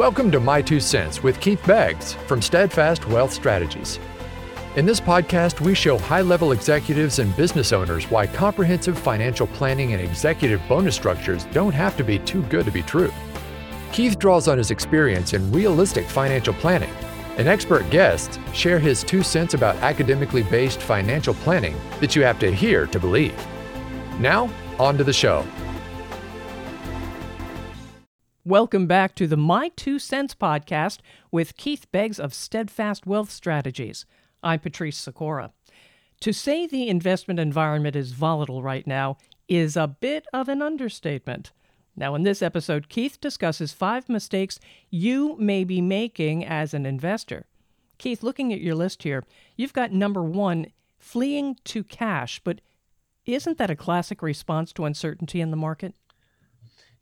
Welcome to My Two Cents with Keith Beggs from Steadfast Wealth Strategies. In this podcast, we show high-level executives and business owners why comprehensive financial planning and executive bonus structures don't have to be too good to be true. Keith draws on his experience in realistic financial planning, and expert guests share his 2 cents about academically based financial planning that you have to hear to believe. Now, on to the show. Welcome back to the My 2 Cents podcast with Keith Beggs of Steadfast Wealth Strategies. I'm Patrice Sikora. To say the investment environment is volatile right now is a bit of an understatement. Now, in this episode, Keith discusses 5 mistakes you may be making as an investor. Keith, looking at your list here, you've got number 1, fleeing to cash, but isn't that a classic response to uncertainty in the market?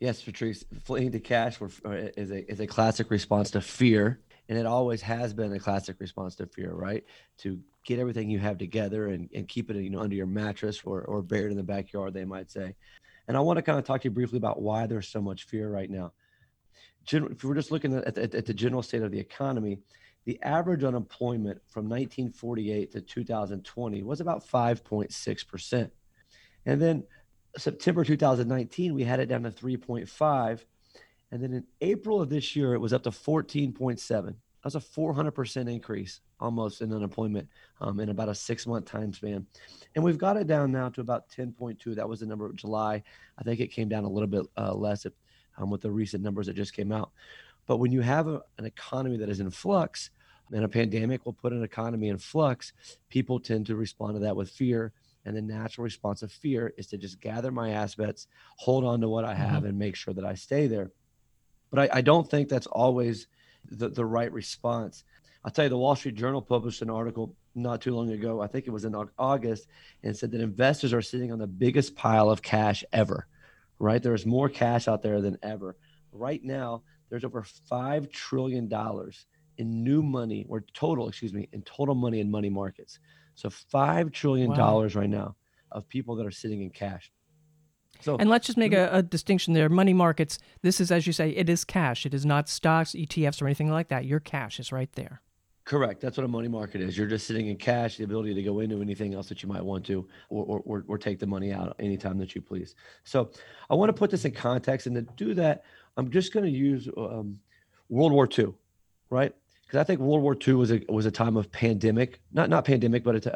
Yes, Patrice, fleeing to cash is a classic response to fear. And it always has been a classic response to fear, right? To get everything you have together and keep it, under your mattress or buried in the backyard, they might say. And I want to kind of talk to you briefly about why there's so much fear right now. If we're just looking at the general state of the economy, the average unemployment from 1948 to 2020 was about 5.6%. And then September 2019, we had it down to 3.5%. And then in April of this year, it was up to 14.7%. That's a 400% increase almost in unemployment in about a 6-month time span. And we've got it down now to about 10.2%. That was the number of July. I think it came down a little bit less with the recent numbers that just came out. But when you have an economy that is in flux, and a pandemic will put an economy in flux, people tend to respond to that with fear. And the natural response of fear is to just gather my assets, hold on to what I have, and make sure that I stay there. But I don't think that's always the right response. I'll tell you, the Wall Street Journal published an article not too long ago, I think it was in August, and said that investors are sitting on the biggest pile of cash ever, right? There is more cash out there than ever. Right now, there's over $5 trillion in new money, or total money in money markets. So $5 trillion right now of people that are sitting in cash. So, and let's just make a distinction there. Money markets, this is, as you say, it is cash. It is not stocks, ETFs, or anything like that. Your cash is right there. Correct. That's what a money market is. You're just sitting in cash, the ability to go into anything else that you might want to or take the money out anytime that you please. So I want to put this in context. And to do that, I'm just going to use World War II, right? Because I think World War II was a time of pandemic. Not pandemic, but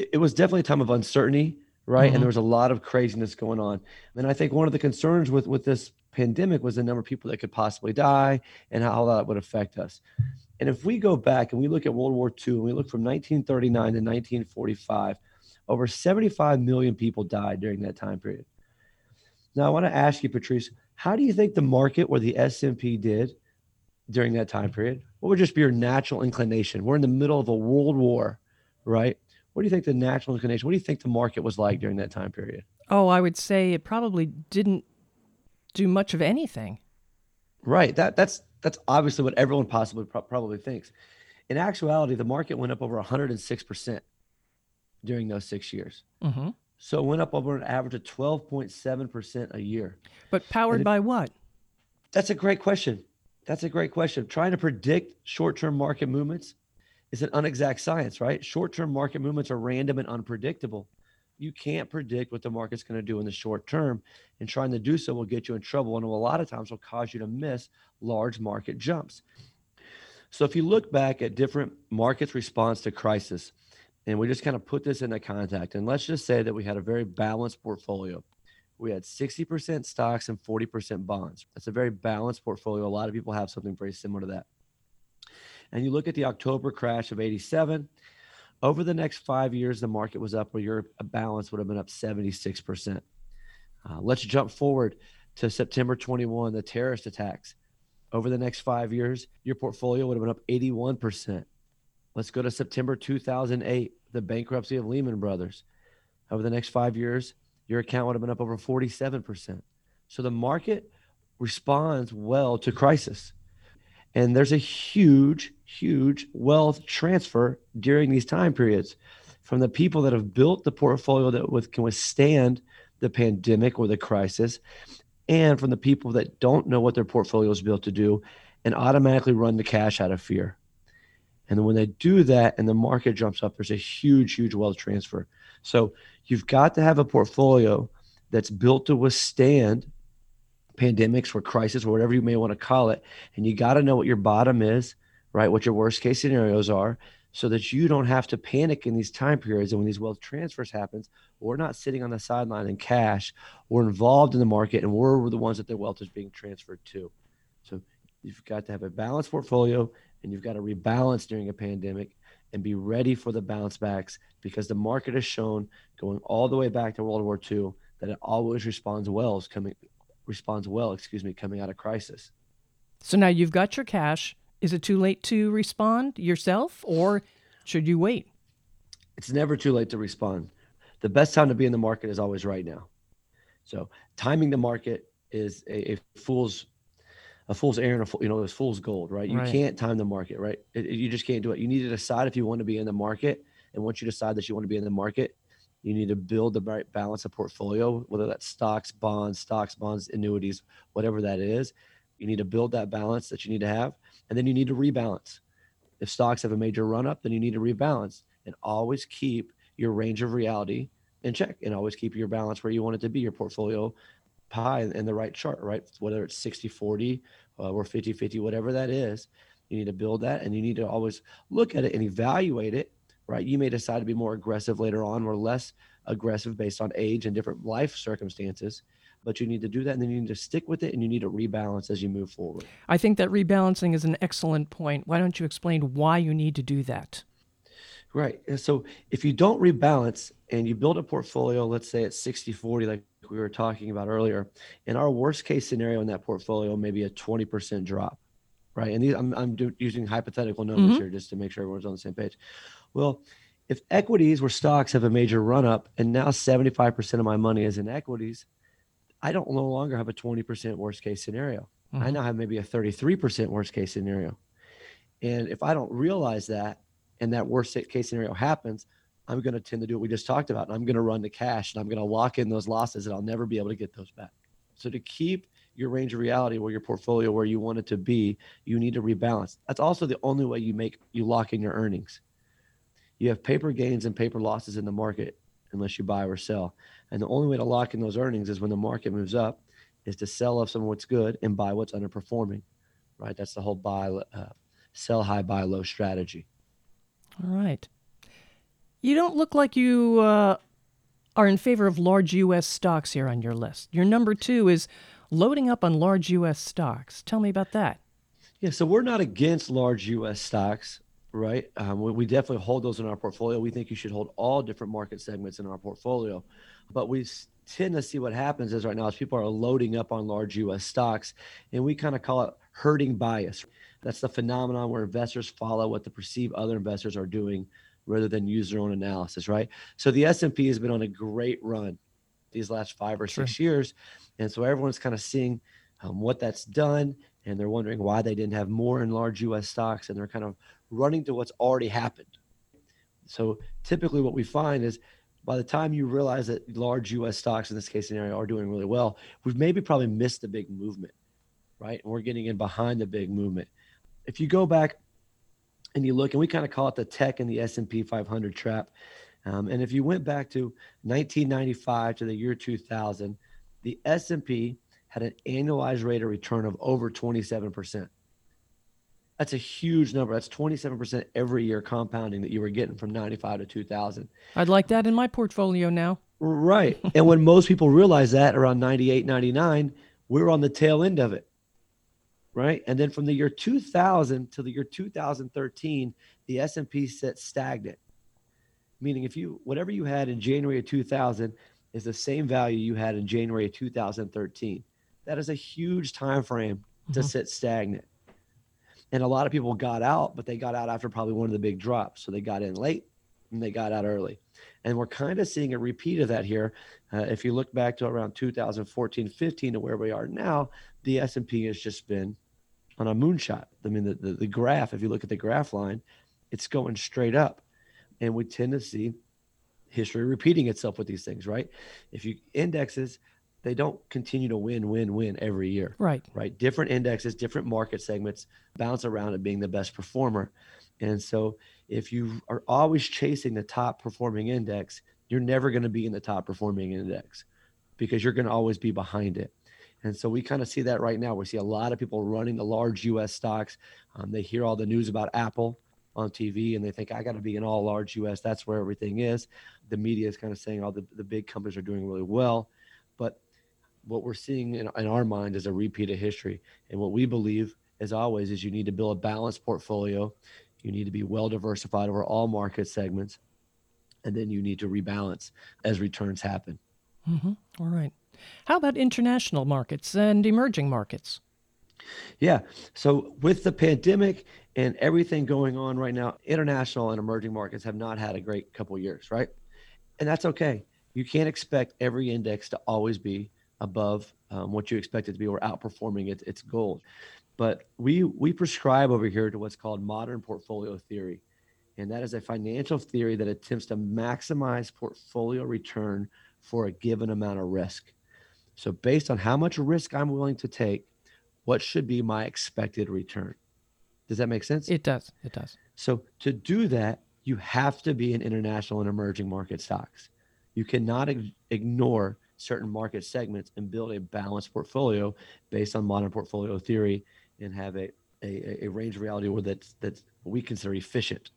it was definitely a time of uncertainty. Right. Mm-hmm. And there was a lot of craziness going on. And I think one of the concerns with this pandemic was the number of people that could possibly die and how that would affect us. And if we go back and we look at World War II and we look from 1939 to 1945, over 75 million people died during that time period. Now, I want to ask you, Patrice, how do you think the market or the S&P did during that time period? What would just be your natural inclination? We're in the middle of a world war, right? What do you think the natural inclination, what do you think the market was like during that time period? Oh, I would say it probably didn't do much of anything. Right. That's obviously what everyone possibly probably thinks. In actuality, the market went up over 106% during those 6 years. Mm-hmm. So it went up over an average of 12.7% a year. But powered by what? That's a great question. Trying to predict short-term market movements, it's an unexact science, right? Short-term market movements are random and unpredictable. You can't predict what the market's going to do in the short term, and trying to do so will get you in trouble, and a lot of times will cause you to miss large market jumps. So if you look back at different markets' response to crisis, and we just kind of put this into context, and let's just say that we had a very balanced portfolio. We had 60% stocks and 40% bonds. That's a very balanced portfolio. A lot of people have something very similar to that. And you look at the October crash of 1987, over the next 5 years, the market was up where your balance would have been up 76%. Let's jump forward to September 21, the terrorist attacks. Over the next 5 years, your portfolio would have been up 81%. Let's go to September 2008, the bankruptcy of Lehman Brothers. Over the next 5 years, your account would have been up over 47%. So the market responds well to crisis. And there's a huge, huge wealth transfer during these time periods from the people that have built the portfolio that can withstand the pandemic or the crisis and from the people that don't know what their portfolio is built to do and automatically run the cash out of fear. And then when they do that and the market jumps up, there's a huge, huge wealth transfer. So you've got to have a portfolio that's built to withstand pandemics or crisis or whatever you may want to call it. And you got to know what your bottom is, right? What your worst case scenarios are, so that you don't have to panic in these time periods. And when these wealth transfers happens, we're not sitting on the sideline in cash. We're involved in the market, and we're the ones that their wealth is being transferred to. So you've got to have a balanced portfolio, and you've got to rebalance during a pandemic and be ready for the bounce backs, because the market has shown, going all the way back to World War II, that it always responds well, coming out of crisis. So now you've got your cash. Is it too late to respond yourself, or should you wait? It's never too late to respond. The best time to be in the market is always right now. So timing the market is a fool's errand, you know, it's fool's gold, right? You can't time the market, right? You just can't do it. You need to decide if you want to be in the market. And once you decide that you want to be in the market, you need to build the right balance of portfolio, whether that's stocks, bonds, annuities, whatever that is. You need to build that balance that you need to have. And then you need to rebalance. If stocks have a major run up, then you need to rebalance, and always keep your range of reality in check, and always keep your balance where you want it to be, your portfolio pie in the right chart, right? Whether it's 60-40 or 50-50, whatever that is, you need to build that, and you need to always look at it and evaluate it, right? You may decide to be more aggressive later on or less aggressive based on age and different life circumstances. But you need to do that, and then you need to stick with it, and you need to rebalance as you move forward. I think that rebalancing is an excellent point. Why don't you explain why you need to do that? Right. And so if you don't rebalance and you build a portfolio, let's say it's 60-40, like we were talking about earlier, and our worst case scenario in that portfolio may be a 20% drop, right? And these, I'm using hypothetical numbers here just to make sure everyone's on the same page. Well, if equities where stocks have a major run-up, and now 75% of my money is in equities, I don't no longer have a 20% worst case scenario. Mm-hmm. I now have maybe a 33% worst case scenario. And if I don't realize that, and that worst case scenario happens, I'm going to tend to do what we just talked about. And I'm going to run the cash, and I'm going to lock in those losses, and I'll never be able to get those back. So to keep your range of reality where your portfolio, where you want it to be, you need to rebalance. That's also the only way you lock in your earnings. You have paper gains and paper losses in the market unless you buy or sell. And the only way to lock in those earnings is when the market moves up, is to sell off some of what's good and buy what's underperforming, right? That's the whole sell high, buy low strategy. All right. You don't look like you are in favor of large U.S. stocks here on your list. Your number 2 is loading up on large U.S. stocks. Tell me about that. Yeah, so we're not against large U.S. stocks. Right. We definitely hold those in our portfolio. We think you should hold all different market segments in our portfolio. But we tend to see what happens is right now is people are loading up on large U.S. stocks, and we kind of call it herding bias. That's the phenomenon where investors follow what the perceived other investors are doing rather than use their own analysis. Right. So the S&P has been on a great run these last 5 or 6 years. And so everyone's kind of seeing what that's done. And they're wondering why they didn't have more in large U.S. stocks. And they're kind of running to what's already happened. So typically what we find is by the time you realize that large U.S. stocks in this case scenario are doing really well, we've maybe probably missed the big movement, right? And we're getting in behind the big movement. If you go back and you look, and we kind of call it the tech and the S&P 500 trap. And if you went back to 1995 to the year 2000, the S&P had an annualized rate of return of over 27%. That's a huge number. That's 27% every year compounding that you were getting from 95 to 2000. I'd like that in my portfolio now. Right. And when most people realize that around 98, 99, we're on the tail end of it. Right. And then from the year 2000 to the year 2013, the S&P sat stagnant. Meaning if you, whatever you had in January of 2000 is the same value you had in January of 2013. That is a huge time frame to sit stagnant. And a lot of people got out, but they got out after probably one of the big drops. So they got in late and they got out early. And we're kind of seeing a repeat of that here. If you look back to around 2014, 15 to where we are now, the S&P has just been on a moonshot. I mean, the graph, if you look at the graph line, it's going straight up. And we tend to see history repeating itself with these things, right? If you indexes, they don't continue to win every year. Right. Different indexes, different market segments bounce around at being the best performer. And so if you are always chasing the top performing index, you're never going to be in the top performing index because you're going to always be behind it. And so we kind of see that right now. We see a lot of people running the large U.S. stocks. They hear all the news about Apple on TV and they think, I got to be in all large U.S. That's where everything is. The media is kind of saying all the big companies are doing really well. But what we're seeing in our mind is a repeat of history. And what we believe, as always, is you need to build a balanced portfolio. You need to be well diversified over all market segments. And then you need to rebalance as returns happen. Mm-hmm. All right. How about international markets and emerging markets? Yeah. So with the pandemic and everything going on right now, international and emerging markets have not had a great couple of years, right? And that's okay. You can't expect every index to always be above what you expect it to be or outperforming its goal. But we prescribe over here to what's called modern portfolio theory. And that is a financial theory that attempts to maximize portfolio return for a given amount of risk. So based on how much risk I'm willing to take, what should be my expected return? Does that make sense? It does. So to do that, you have to be in international and emerging market stocks. You cannot ignore certain market segments and build a balanced portfolio based on modern portfolio theory and have a range of reality where that's what we consider efficient.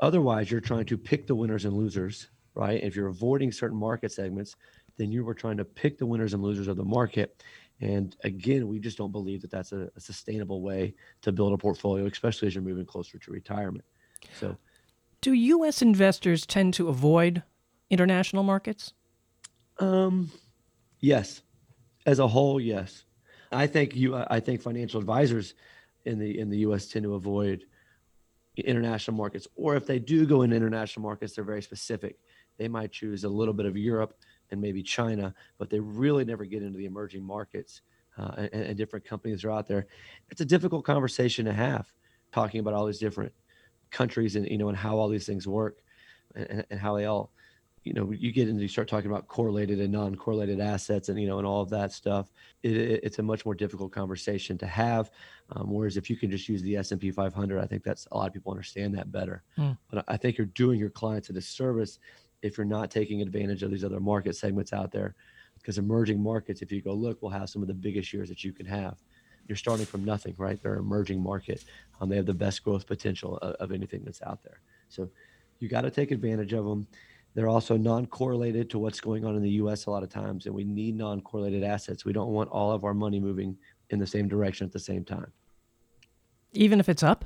Otherwise, you're trying to pick the winners and losers, right? If you're avoiding certain market segments, then you were trying to pick the winners and losers of the market. And again, we just don't believe that that's a sustainable way to build a portfolio, especially as you're moving closer to retirement. So, do U.S. investors tend to avoid international markets? Yes. As a whole, yes. I think financial advisors in the U.S. tend to avoid international markets, or if they do go into international markets, they're very specific. They might choose a little bit of Europe and maybe China, but they really never get into the emerging markets and different companies are out there. It's a difficult conversation to have, talking about all these different countries and, and how all these things work and how they all, you start talking about correlated and non-correlated assets and, and all of that stuff. It's a much more difficult conversation to have. Whereas if you can just use the S&P 500, I think that's a lot of people understand that better. Mm. But I think you're doing your clients a disservice if you're not taking advantage of these other market segments out there, because emerging markets, if you go look, will have some of the biggest years that you can have. You're starting from nothing, right? They're an emerging market. They have the best growth potential of anything that's out there. So you got to take advantage of them. They're also non-correlated to what's going on in the U.S. a lot of times, and we need non-correlated assets. We don't want all of our money moving in the same direction at the same time. Even if it's up?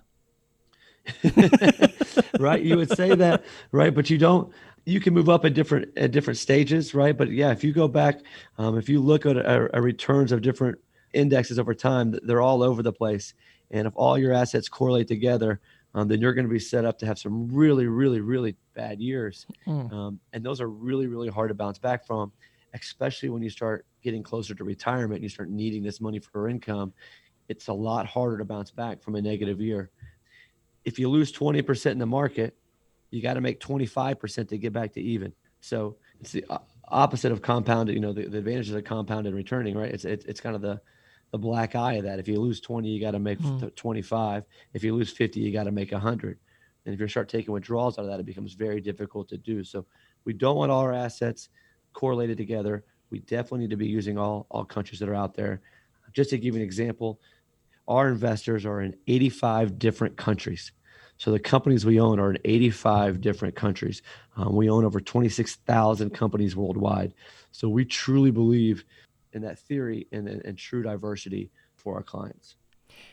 Right? You would say that, right? But you don't. You can move up at different stages, right? But yeah, if you go back, if you look at returns of different indexes over time, they're all over the place. And if all your assets correlate together, then you're going to be set up to have some really, really, really bad years. Mm. And those are really, really hard to bounce back from, especially when you start getting closer to retirement and you start needing this money for income. It's a lot harder to bounce back from a negative year. If you lose 20% in the market, you got to make 25% to get back to even. So it's the opposite of compounded, the advantages of compounded returning, right? It's kind of the black eye of that. If you lose 20, you got to make 25. If you lose 50, you got to make 100. And if you start taking withdrawals out of that, it becomes very difficult to do. So we don't want all our assets correlated together. We definitely need to be using all countries that are out there. Just to give you an example, our investors are in 85 different countries. So the companies we own are in 85 different countries. We own over 26,000 companies worldwide. So we truly believe in that theory and true diversity for our clients.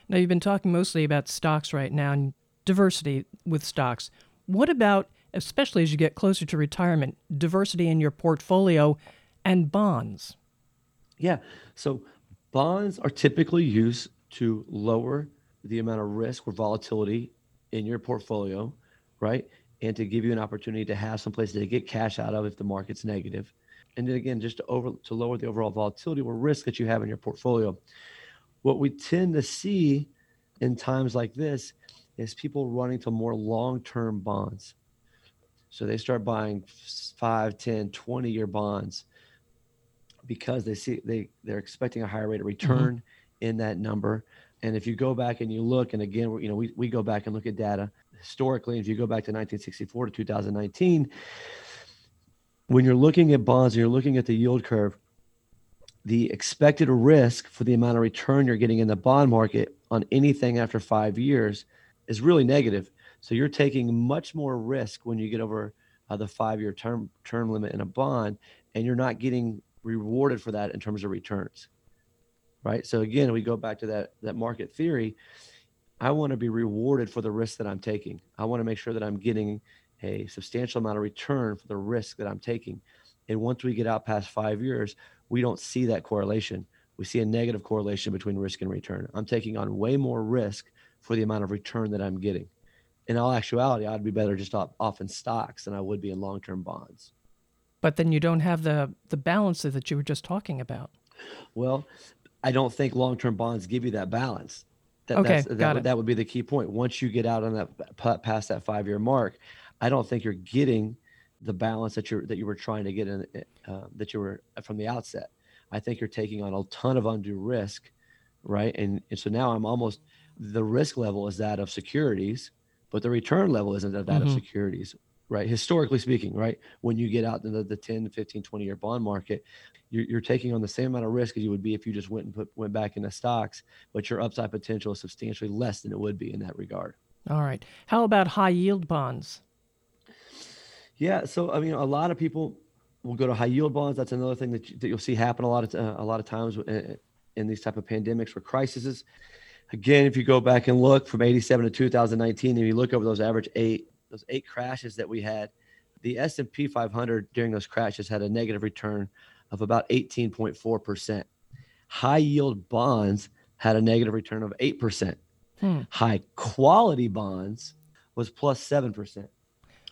Now, you've been talking mostly about stocks right now and diversity with stocks. What about, especially as you get closer to retirement, diversity in your portfolio and bonds? Yeah. So bonds are typically used to lower the amount of risk or volatility in your portfolio, right? And to give you an opportunity to have some place to get cash out of if the market's negative. And then again, just to lower the overall volatility or risk that you have in your portfolio. What we tend to see in times like this is people running to more long-term bonds. So they start buying 5, 10, 20-year bonds because they see they're expecting a higher rate of return mm-hmm. in that number. And if you go back and you look, and again, you know, we go back and look at data historically. If you go back to 1964 to 2019, when you're looking at bonds, and you're looking at the yield curve, the expected risk for the amount of return you're getting in the bond market on anything after 5 years is really negative. So you're taking much more risk when you get over the five-year term limit in a bond, and you're not getting rewarded for that in terms of returns, right? So again, we go back to that market theory. I want to be rewarded for the risk that I'm taking. I want to make sure that I'm getting a substantial amount of return for the risk that I'm taking. And once we get out past 5 years, we don't see that correlation. We see a negative correlation between risk and return. I'm taking on way more risk for the amount of return that I'm getting. In all actuality, I'd be better just off in stocks than I would be in long-term bonds. But then you don't have the balance that you were just talking about. Well, I don't think long-term bonds give you that balance. That would be the key point. Once you get out on that past that 5 year mark, I don't think you're getting the balance that you were trying to get in that you were from the outset. I think you're taking on a ton of undue risk, right? And so now I'm almost, the risk level is that of securities, but the return level isn't that mm-hmm. of securities, right? Historically speaking, right? When you get out in the 10, 15, 20 year bond market, you're taking on the same amount of risk as you would be if you just went back into stocks, but your upside potential is substantially less than it would be in that regard. All right. How about high yield bonds? Yeah. So, I mean, a lot of people will go to high yield bonds. That's another thing that you'll see happen a lot of times in these type of pandemics or crises. Again, if you go back and look from 87 to 2019, and you look over those average eight crashes that we had, the S&P 500 during those crashes had a negative return of about 18.4%. High yield bonds had a negative return of 8%. High quality bonds was plus 7%.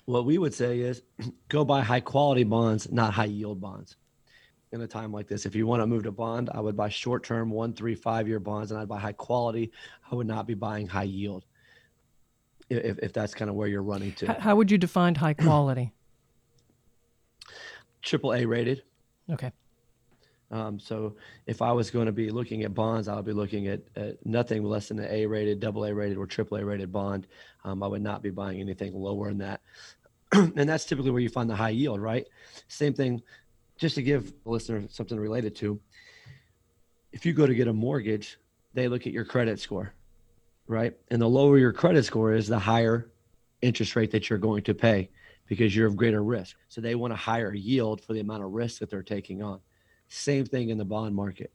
What we would say is go buy high quality bonds, not high yield bonds. In a time like this, if you want to move to bond, I would buy short-term 1, 3, 5-year bonds, and I'd buy high quality. I would not be buying high yield if that's kind of where you're running to. How would you define high quality? AAA rated. Okay. So if I was going to be looking at bonds, I would be looking at nothing less than an A-rated, AA-rated, or AAA-rated bond. I would not be buying anything lower than that. And that's typically where you find the high yield, right? Same thing, just to give the listener something related to. If you go to get a mortgage, they look at your credit score, right? And the lower your credit score is, the higher interest rate that you're going to pay because you're of greater risk. So they want a higher yield for the amount of risk that they're taking on. Same thing in the bond market,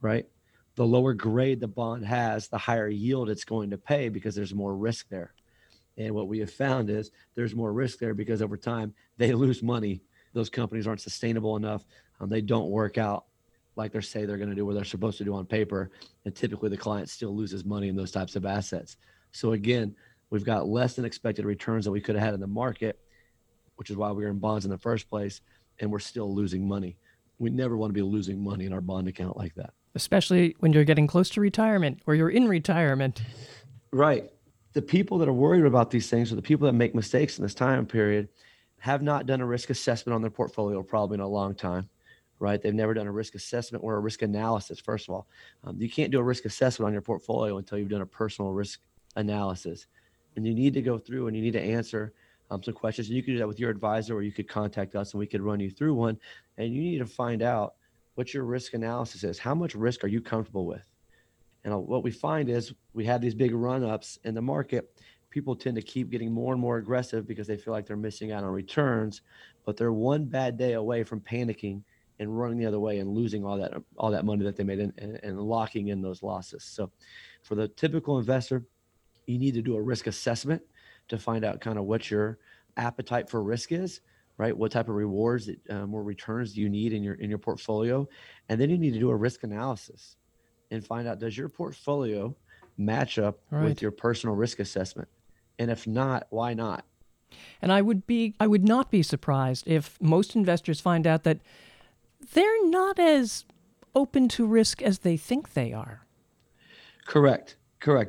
right? The lower grade the bond has, the higher yield it's going to pay because there's more risk there. And what we have found is there's more risk there because over time they lose money. Those companies aren't sustainable enough. They don't work out like they say they're going to do or they're supposed to do on paper. And typically the client still loses money in those types of assets. So again, we've got less than expected returns that we could have had in the market, which is why we were in bonds in the first place, and we're still losing money. We never want to be losing money in our bond account like that. Especially when you're getting close to retirement or you're in retirement. Right. The people that are worried about these things are the people that make mistakes in this time period, have not done a risk assessment on their portfolio probably in a long time, right? They've never done a risk assessment or a risk analysis, first of all. You can't do a risk assessment on your portfolio until you've done a personal risk analysis. And you need to go through and you need to answer some questions, and you can do that with your advisor, or you could contact us and we could run you through one. And you need to find out what your risk analysis is. How much risk are you comfortable with? And what we find is we have these big run-ups in the market. People tend to keep getting more and more aggressive because they feel like they're missing out on returns, but they're one bad day away from panicking and running the other way and losing all that money that they made and locking in those losses. So for the typical investor, you need to do a risk assessment to find out kind of what your appetite for risk is, right? What type of rewards or returns do you need in your portfolio? And then you need to do a risk analysis and find out, does your portfolio match up right with your personal risk assessment? And if not, why not? And I would not be surprised if most investors find out that they're not as open to risk as they think they are. Correct.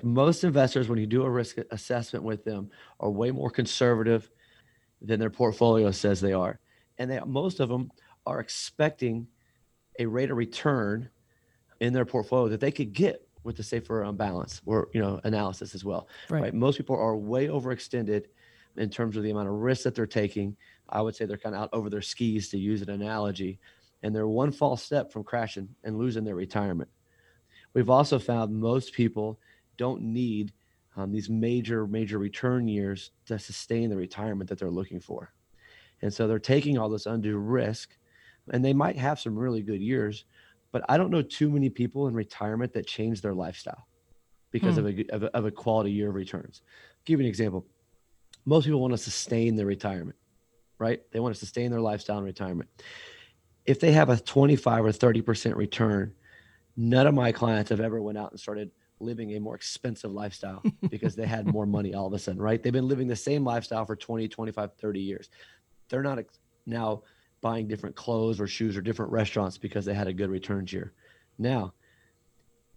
Most investors, when you do a risk assessment with them, are way more conservative than their portfolio says they are. And most of them are expecting a rate of return in their portfolio that they could get with the safer balance or, you know, analysis as well. Right. Most people are way overextended in terms of the amount of risk that they're taking. I would say they're kind of out over their skis, to use an analogy, and they're one false step from crashing and losing their retirement. We've also found most people don't need these major return years to sustain the retirement that they're looking for. And so they're taking all this undue risk, and they might have some really good years, but I don't know too many people in retirement that change their lifestyle because of a quality year of returns. I'll give you an example. Most people want to sustain their retirement, right? They want to sustain their lifestyle in retirement. If they have a 25 or 30% return, none of my clients have ever went out and started living a more expensive lifestyle because they had more money all of a sudden, right? They've been living the same lifestyle for 20, 25, 30 years. They're not now buying different clothes or shoes or different restaurants because they had a good returns year. Now,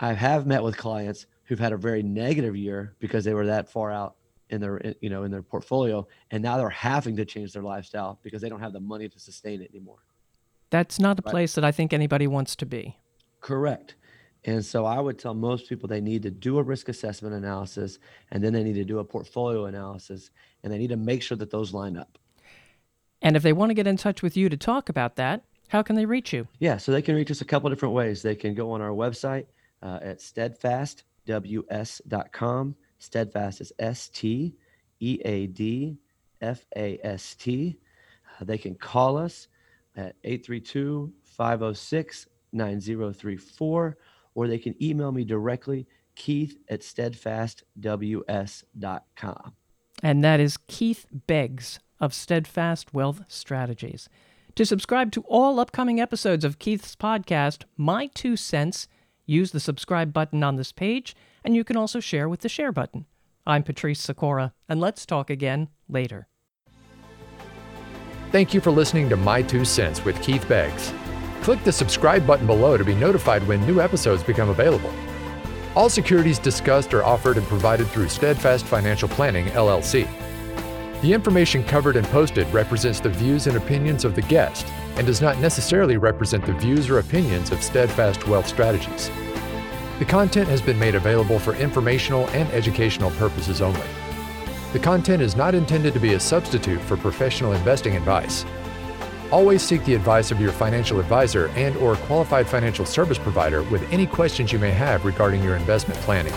I have met with clients who've had a very negative year because they were that far out in their, you know, in their portfolio, and now they're having to change their lifestyle because they don't have the money to sustain it anymore. That's not a place that I think anybody wants to be. Correct. And so I would tell most people they need to do a risk assessment analysis, and then they need to do a portfolio analysis, and they need to make sure that those line up. And if they want to get in touch with you to talk about that, how can they reach you? Yeah, so they can reach us a couple of different ways. They can go on our website at steadfastws.com. Steadfast is S-T-E-A-D-F-A-S-T. They can call us at 832-506-9034, or they can email me directly, keith@steadfastws.com. And that is Keith Beggs of Steadfast Wealth Strategies. To subscribe to all upcoming episodes of Keith's podcast, My 2 Cents, use the subscribe button on this page, and you can also share with the share button. I'm Patrice Sikora, and let's talk again later. Thank you for listening to My 2 Cents with Keith Beggs. Click the subscribe button below to be notified when new episodes become available. All securities discussed are offered and provided through Steadfast Financial Planning, LLC. The information covered and posted represents the views and opinions of the guest and does not necessarily represent the views or opinions of Steadfast Wealth Strategies. The content has been made available for informational and educational purposes only. The content is not intended to be a substitute for professional investing advice. Always seek the advice of your financial advisor and/or qualified financial service provider with any questions you may have regarding your investment planning.